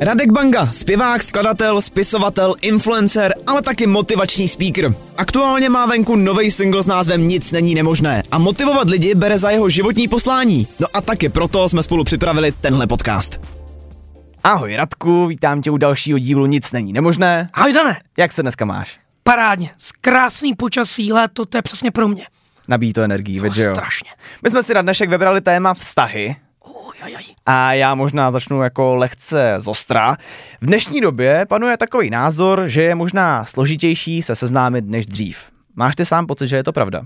Radek Banga, zpěvák, skladatel, spisovatel, influencer, ale taky motivační speaker. Aktuálně má venku nový single s názvem Nic není nemožné a motivovat lidi bere za jeho životní poslání. No a taky proto jsme spolu připravili tenhle podcast. Ahoj Radku, vítám tě u dalšího dílu Nic není nemožné. Ahoj Dane. Jak se dneska máš? Parádně, s krásným počasí, léto, to je přesně pro mě. Nabíjí to energii, veď jo? Strašně. My jsme si na dnešek vybrali téma vztahy. A já možná začnu jako lehce zostra. V dnešní době panuje takový názor, že je možná složitější se seznámit než dřív. Máš ty sám pocit, že je to pravda?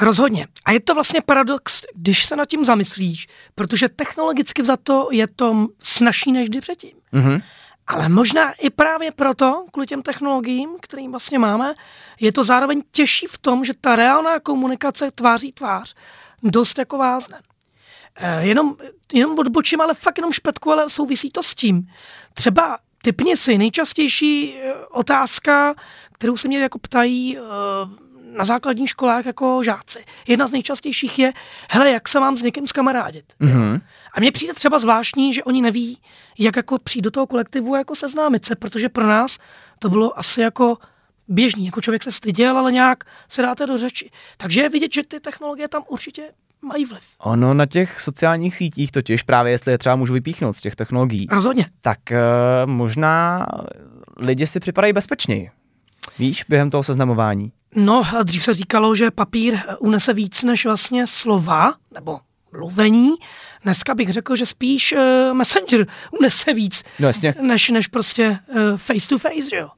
Rozhodně. A je to vlastně paradox, když se nad tím zamyslíš, protože technologicky vzato je to snazší než kdy předtím. Mm-hmm. Ale možná i právě proto, kvůli těm technologiím, kterým vlastně máme, je to zároveň těžší v tom, že ta reálná komunikace tváří tvář dost jako vázne. Jenom odbočím, ale fakt jenom špetku, ale souvisí to s tím. Třeba typně si nejčastější otázka, kterou se mě jako ptají na základních školách jako žáci. Jedna z nejčastějších je, hele, jak se mám s někým skamarádit. Mm-hmm. A mně přijde třeba zvláštní, že oni neví, jak jako přijít do toho kolektivu a jako seznámit se, protože pro nás to bylo asi jako běžný, jako člověk se styděl, ale nějak se dáte do řeči. Takže je vidět, že ty technologie tam určitě mají vliv. Ono na těch sociálních sítích totiž, právě jestli je třeba můžu vypíchnout z těch technologií. Rozhodně. Tak možná lidi si připadají bezpečněji. Víš, během toho seznamování. No, dřív se říkalo, že papír unese víc než vlastně slova, nebo mluvení. Dneska bych řekl, že spíš Messenger unese víc, no, než prostě face to face, že jo.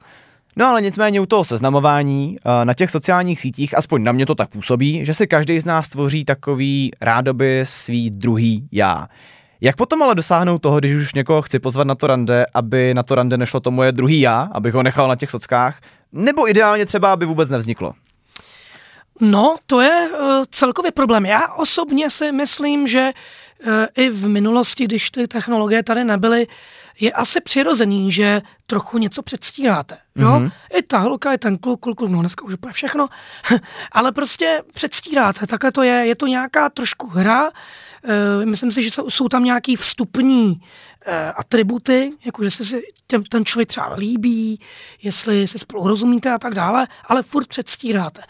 No ale nicméně u toho seznamování na těch sociálních sítích, aspoň na mě to tak působí, že si každý z nás tvoří takový rádoby svý druhý já. Jak potom ale dosáhnout toho, když už někoho chci pozvat na to rande, aby na to rande nešlo to moje druhý já, abych ho nechal na těch sockách, nebo ideálně třeba, aby vůbec nevzniklo? No, to je celkově problém. Já osobně si myslím, že i v minulosti, když ty technologie tady nebyly, je asi přirozený, že trochu něco předstíráte. Jo? Mm-hmm. I ta holka, i ten kluk, no dneska už bude všechno, ale prostě předstíráte, takhle to je to nějaká trošku hra, myslím si, že jsou tam nějaký vstupní atributy, jako že se ten člověk třeba líbí, jestli se spolu rozumíte a tak dále, ale furt předstíráte.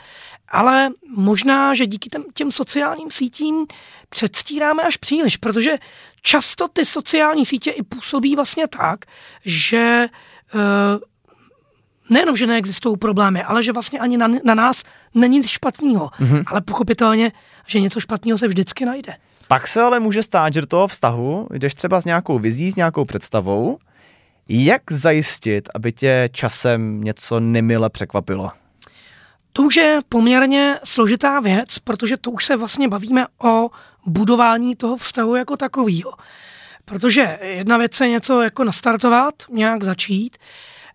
Ale možná, že díky těm sociálním sítím předstíráme až příliš, protože často ty sociální sítě i působí vlastně tak, že nejenom, že neexistují problémy, ale že vlastně ani na nás není nic špatného. Mm-hmm. Ale pochopitelně, že něco špatného se vždycky najde. Pak se ale může stát, že do toho vztahu jdeš třeba s nějakou vizí, s nějakou představou. Jak zajistit, aby tě časem něco nemile překvapilo? To už je poměrně složitá věc, protože to už se vlastně bavíme o budování toho vztahu jako takovýho. Protože jedna věc je něco jako nastartovat, nějak začít,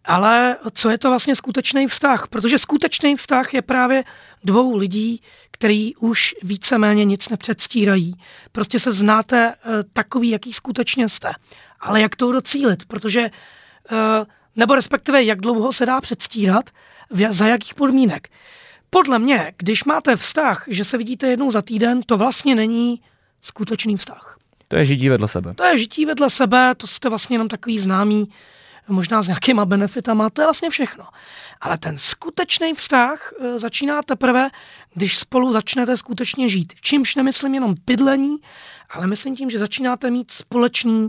ale co je to vlastně skutečný vztah? Protože skutečný vztah je právě dvou lidí, který už víceméně nic nepředstírají. Prostě se znáte takový, jaký skutečně jste. Ale jak to docílit? Protože, nebo respektive, jak dlouho se dá předstírat, za jakých podmínek. Podle mě, když máte vztah, že se vidíte jednou za týden, to vlastně není skutečný vztah. To je žití vedle sebe. To jste vlastně jenom takový známý, možná s nějakýma benefitama, to je vlastně všechno. Ale ten skutečný vztah začíná teprve, když spolu začnete skutečně žít. Čímž nemyslím jenom bydlení, ale myslím tím, že začínáte mít společný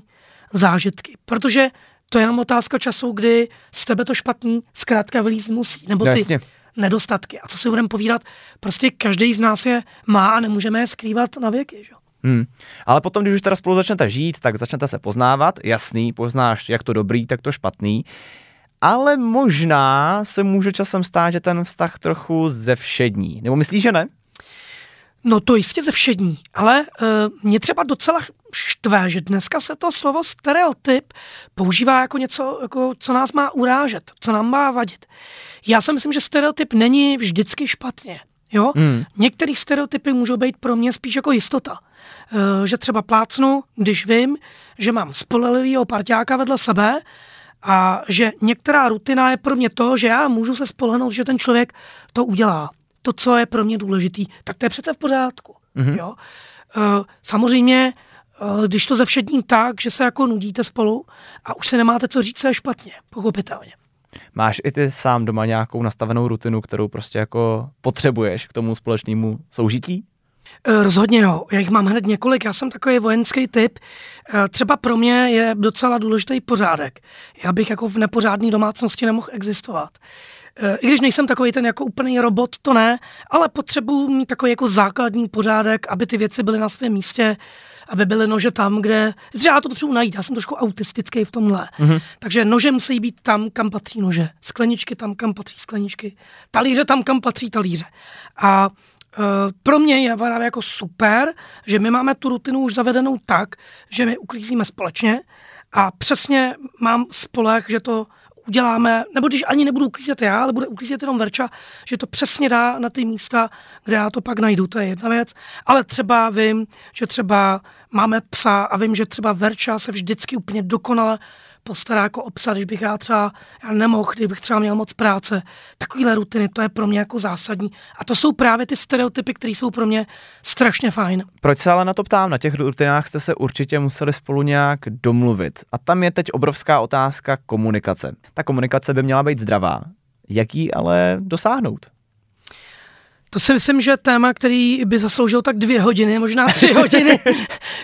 zážitky. Protože to je jenom otázka času, kdy z tebe to špatný zkrátka vylízt musí, nebo ty nedostatky. A co si budeme povídat, prostě každý z nás je má a nemůžeme je skrývat na věky, že? Ale potom, když už teda spolu začnete žít, tak začnete se poznávat, jasný, poznáš jak to dobrý, tak to špatný, ale možná se může časem stát, že ten vztah trochu zevšední, nebo myslíš, že ne? No to jistě ze všední, ale mě třeba docela štve, že dneska se to slovo stereotyp používá jako něco, jako, co nás má urážet, co nám má vadit. Já si myslím, že stereotyp není vždycky špatně. Jo? Hmm. Některých stereotypy můžou být pro mě spíš jako jistota. Že třeba plácnu, když vím, že mám spolehlivýho parťáka vedle sebe a že některá rutina je pro mě to, že já můžu se spolehnout, že ten člověk to udělá. To, co je pro mě důležitý, tak to je přece v pořádku. Mm-hmm. Jo? Samozřejmě, když to zevšední tak, že se jako nudíte spolu a už se nemáte co říct, je špatně, pochopitelně. Máš i ty sám doma nějakou nastavenou rutinu, kterou prostě jako potřebuješ k tomu společnému soužití? Rozhodně jo, já jich mám hned několik, já jsem takový vojenský typ, třeba pro mě je docela důležitý pořádek. Já bych jako v nepořádné domácnosti nemohl existovat. I když nejsem takový ten jako úplný robot, to ne, ale potřebuji mít takový jako základní pořádek, aby ty věci byly na svém místě, aby byly nože tam, kde... Já to potřebuji najít, já jsem trošku autistický v tomhle. Mm-hmm. Takže nože musí být tam, kam patří nože. Skleničky tam, kam patří skleničky. Talíře tam, kam patří talíře. A pro mě je právě jako super, že my máme tu rutinu už zavedenou tak, že my uklízíme společně a přesně mám spoleh, že to uděláme, nebo když ani nebudu uklízet já, ale bude uklízet jenom Verča, že to přesně dá na ty místa, kde já to pak najdu, to je jedna věc. Ale třeba vím, že třeba máme psa a vím, že třeba Verča se vždycky úplně dokonale postará jako o psa, když bych já třeba nemohl, kdybych třeba měl moc práce. Takovýhle rutiny, to je pro mě jako zásadní. A to jsou právě ty stereotypy, které jsou pro mě strašně fajn. Proč se ale na to ptám? Na těch rutinách jste se určitě museli spolu nějak domluvit. A tam je teď obrovská otázka komunikace. Ta komunikace by měla být zdravá. Jak ji ale dosáhnout? To si myslím, že téma, který by zasloužil tak 2 hodiny, možná 3 hodiny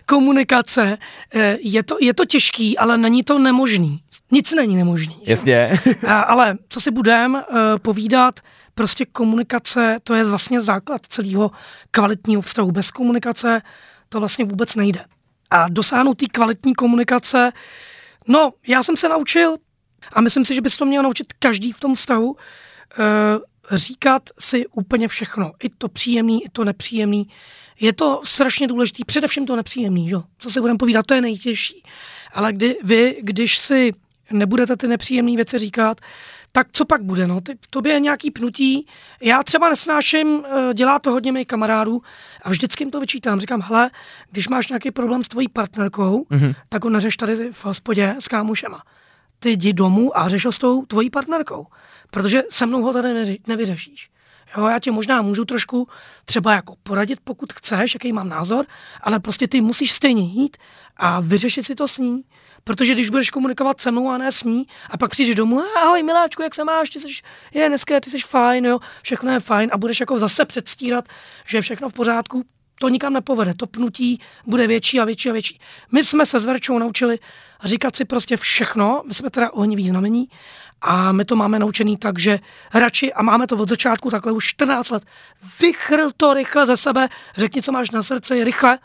komunikace. Je to těžký, ale není to nemožný. Nic není nemožný. Jasně. Ale co si budem povídat, prostě komunikace, to je vlastně základ celého kvalitního vztahu. Bez komunikace to vlastně vůbec nejde. A dosáhnout té kvalitní komunikace, no, já jsem se naučil a myslím si, že by se to měl naučit každý v tom vztahu, říkat si úplně všechno. I to příjemný, i to nepříjemný. Je to strašně důležitý, především to nepříjemný, jo? Co si budeme povídat, to je nejtěžší. Ale když si nebudete ty nepříjemné věci říkat, tak co pak bude? No? V tobě je nějaký pnutí. Já třeba nesnáším, dělá to hodně mých kamarádů a vždycky jim to vyčítám. Říkám, hele, když máš nějaký problém s tvojí partnerkou, tak ho neřeš tady v hospodě s kámošema. Ty jdi domů a řeš ho s tou tvojí partnerkou. Protože se mnou ho tady nevyřešíš. Jo, já tě možná můžu trošku třeba jako poradit, pokud chceš, jaký mám názor, ale prostě ty musíš stejně jít a vyřešit si to s ní. Protože když budeš komunikovat se mnou a ne s ní a pak přijdeš domů, ahoj miláčku, jak se máš, ty jsi fajn, jo, všechno je fajn a budeš jako zase předstírat, že je všechno v pořádku, to nikam nepovede, to pnutí bude větší a větší a větší. My jsme se s Verčou naučili říkat si prostě všechno, my jsme teda ohnivý znamení a my to máme naučený tak, že radši, a máme to od začátku takhle už 14 let, vychrl to rychle ze sebe, řekni, co máš na srdci, rychle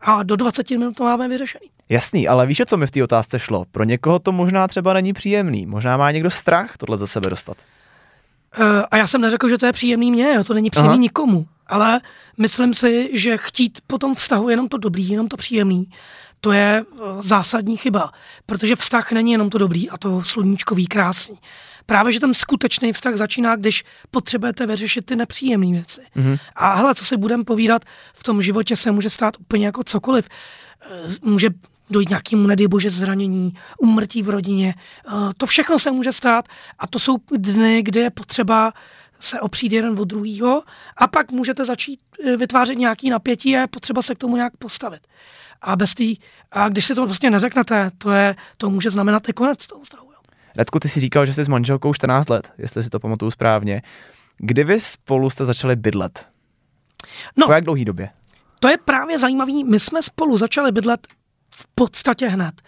a do 20 minut to máme vyřešený. Jasný, ale víš, o co mi v té otázce šlo? Pro někoho to možná třeba není příjemný, možná má někdo strach tohle ze sebe dostat. A já jsem neřekl, že to je příjemný mně, jo, to není příjemný nikomu. Ale myslím si, že chtít po tom vztahu jenom to dobrý, jenom to příjemný, to je zásadní chyba. Protože vztah není jenom to dobrý a to sluníčkový krásný. Právě, že ten skutečný vztah začíná, když potřebujete vyřešit ty nepříjemné věci. Mm-hmm. A hele, co si budeme povídat, v tom životě se může stát úplně jako cokoliv. Může dojít nějakému, nedej bože, zranění, úmrtí v rodině. To všechno se může stát a to jsou dny, kdy je potřeba se opřít jeden od druhýho a pak můžete začít vytvářet nějaký napětí a je potřeba se k tomu nějak postavit. A když si to prostě neřeknete, to může znamenat i konec toho vztahu. Radku, ty jsi říkal, že jsi s manželkou 14 let, jestli si to pamatuju správně. Kdy vy spolu jste začali bydlet? No, po jak dlouhý době? To je právě zajímavý. My jsme spolu začali bydlet v podstatě hned.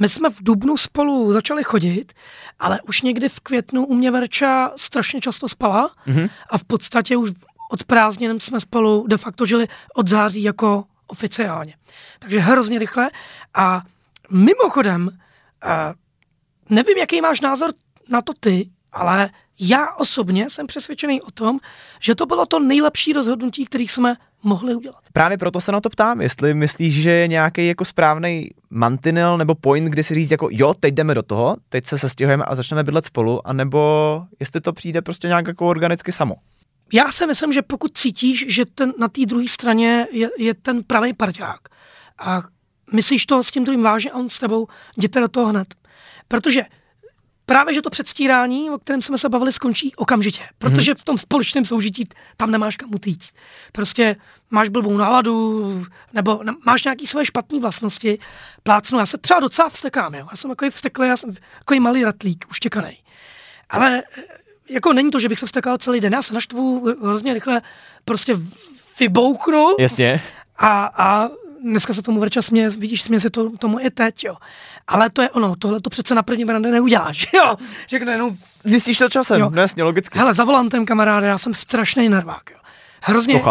My jsme v dubnu spolu začali chodit, ale už někdy v květnu u mě Verča strašně často spala a v podstatě už od prázdnin jsme spolu de facto žili od září jako oficiálně. Takže hrozně rychle a mimochodem, nevím, jaký máš názor na to ty, ale já osobně jsem přesvědčený o tom, že to bylo to nejlepší rozhodnutí, které jsme mohli udělat. Právě proto se na to ptám, jestli myslíš, že je nějaký jako správný mantinel nebo point, kdy si říct jako jo, teď jdeme do toho, teď se sestěhujeme a začneme bydlet spolu, anebo jestli to přijde prostě nějak jako organicky samo. Já si myslím, že pokud cítíš, že ten, na té druhé straně je ten pravý parťák a myslíš to s tím druhým vážně a on s tebou, jděte do toho hned. Protože právě, že to předstírání, o kterém jsme se bavili, skončí okamžitě. Protože v tom společném soužití tam nemáš kam utíct. Prostě máš blbou náladu, nebo máš nějaké své špatné vlastnosti, plácnu. Já se třeba docela vstekám, jo. Já jsem takový vsteklý, já jsem takový malý ratlík, uštěkanej. Ale jako není to, že bych se vstekal celý den, já se naštvu, hrozně rychle prostě vybouknu. Jasně. A dneska se tomu Verča směje, vidíš, směje se to, tomu i teď, jo. Ale to je ono, tohle to přece na první verandě neuděláš, jo. Řekne jenom... Zjistíš to časem, jo. Dnesně, logicky. Hele, za volantem, kamaráde, já jsem strašný nervák, jo. Hrozně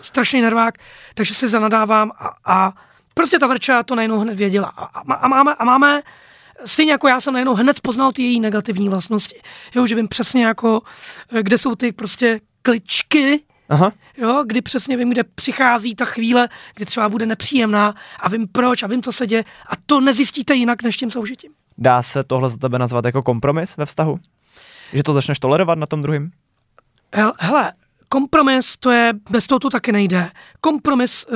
strašný nervák, takže si zanadávám a prostě ta Verča to najednou hned věděla. A máme, stejně jako já jsem najednou hned poznal ty její negativní vlastnosti, jo, že vím přesně jako, kde jsou ty prostě kličky. Aha. Jo, kdy přesně vím, kde přichází ta chvíle, kdy třeba bude nepříjemná a vím proč a vím, co se děje a to nezjistíte jinak než tím soužitím. Dá se tohle za tebe nazvat jako kompromis ve vztahu? Že to začneš tolerovat na tom druhým? Hele, kompromis, to je, bez toho to taky nejde. Kompromis,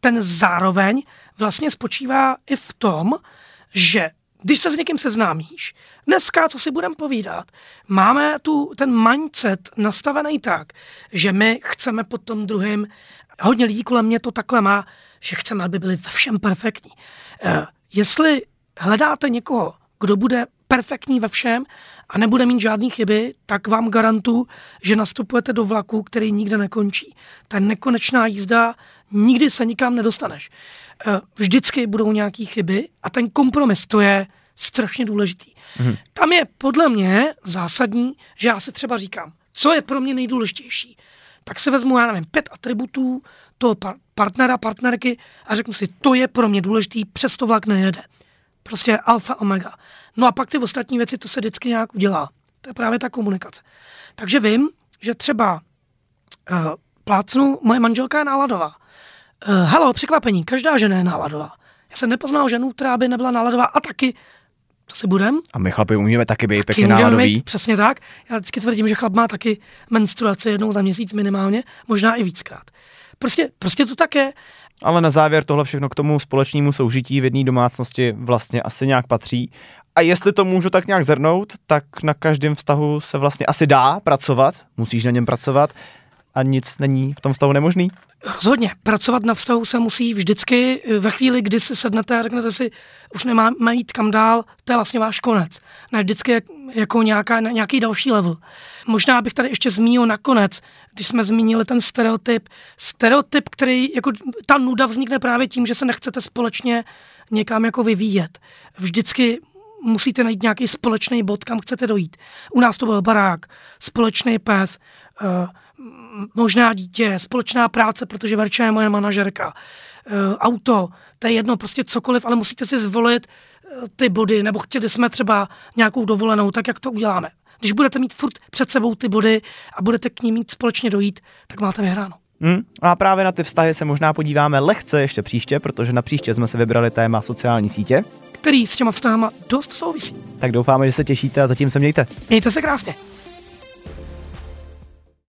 ten zároveň vlastně spočívá i v tom, že když se s někým seznámíš, dneska, co si budeme povídat, máme tu ten mindset nastavený tak, že my chceme pod tom druhým, hodně lidí kolem mě to takhle má, že chceme, aby byli ve všem perfektní. Jestli hledáte někoho, kdo bude perfektní ve všem a nebude mít žádný chyby, tak vám garantuju, že nastupujete do vlaku, který nikde nekončí. Ta nekonečná jízda, nikdy se nikam nedostaneš. Vždycky budou nějaký chyby a ten kompromis, to je strašně důležitý. Tam je podle mě zásadní, že já si třeba říkám, co je pro mě nejdůležitější. Tak si vezmu, já nevím, 5 atributů toho partnera, partnerky a řeknu si, to je pro mě důležitý, přesto vlak nejede. Prostě alfa, omega. No a pak ty ostatní věci, to se vždycky nějak udělá. To je právě ta komunikace. Takže vím, že třeba plácnu, moje manželka je náladová. Halo, překvapení, každá žena je náladová. Já jsem nepoznal ženu, která by nebyla náladová a taky, to si budem. A my chlapi umíme taky být pěkně náladový. Mít, přesně tak. Já vždycky tvrdím, že chlap má taky menstruaci jednou za měsíc minimálně, možná i víckrát. Prostě to tak je. Ale na závěr tohle všechno k tomu společnému soužití v jedné domácnosti vlastně asi nějak patří. A jestli to můžu tak nějak zhrnout, tak na každém vztahu se vlastně asi dá pracovat, musíš na něm pracovat a nic není v tom vztahu nemožný. Rozhodně, pracovat na vztahu se musí vždycky. Ve chvíli, kdy si sednete a řeknete si, už nemáme jít kam dál, to je vlastně váš konec. Ne vždycky jako nějaký další level. Možná bych tady ještě zmínil nakonec, když jsme zmínili ten stereotyp. Stereotyp, který, jako ta nuda vznikne právě tím, že se nechcete společně někam jako vyvíjet. Vždycky musíte najít nějaký společný bod, kam chcete dojít. U nás to byl barák, společný pes, možná dítě, společná práce, protože Verča je moje manažerka, auto, to je jedno, prostě cokoliv, ale musíte si zvolit ty body, nebo chtěli jsme třeba nějakou dovolenou, tak jak to uděláme. Když budete mít furt před sebou ty body a budete k ním mít společně dojít, tak máte vyhráno. A právě na ty vztahy se možná podíváme lehce ještě příště, protože na příště jsme si vybrali téma sociální sítě, který s těma vztahama dost souvisí. Tak doufáme, že se těšíte a zatím se mějte. Mějte se krásně.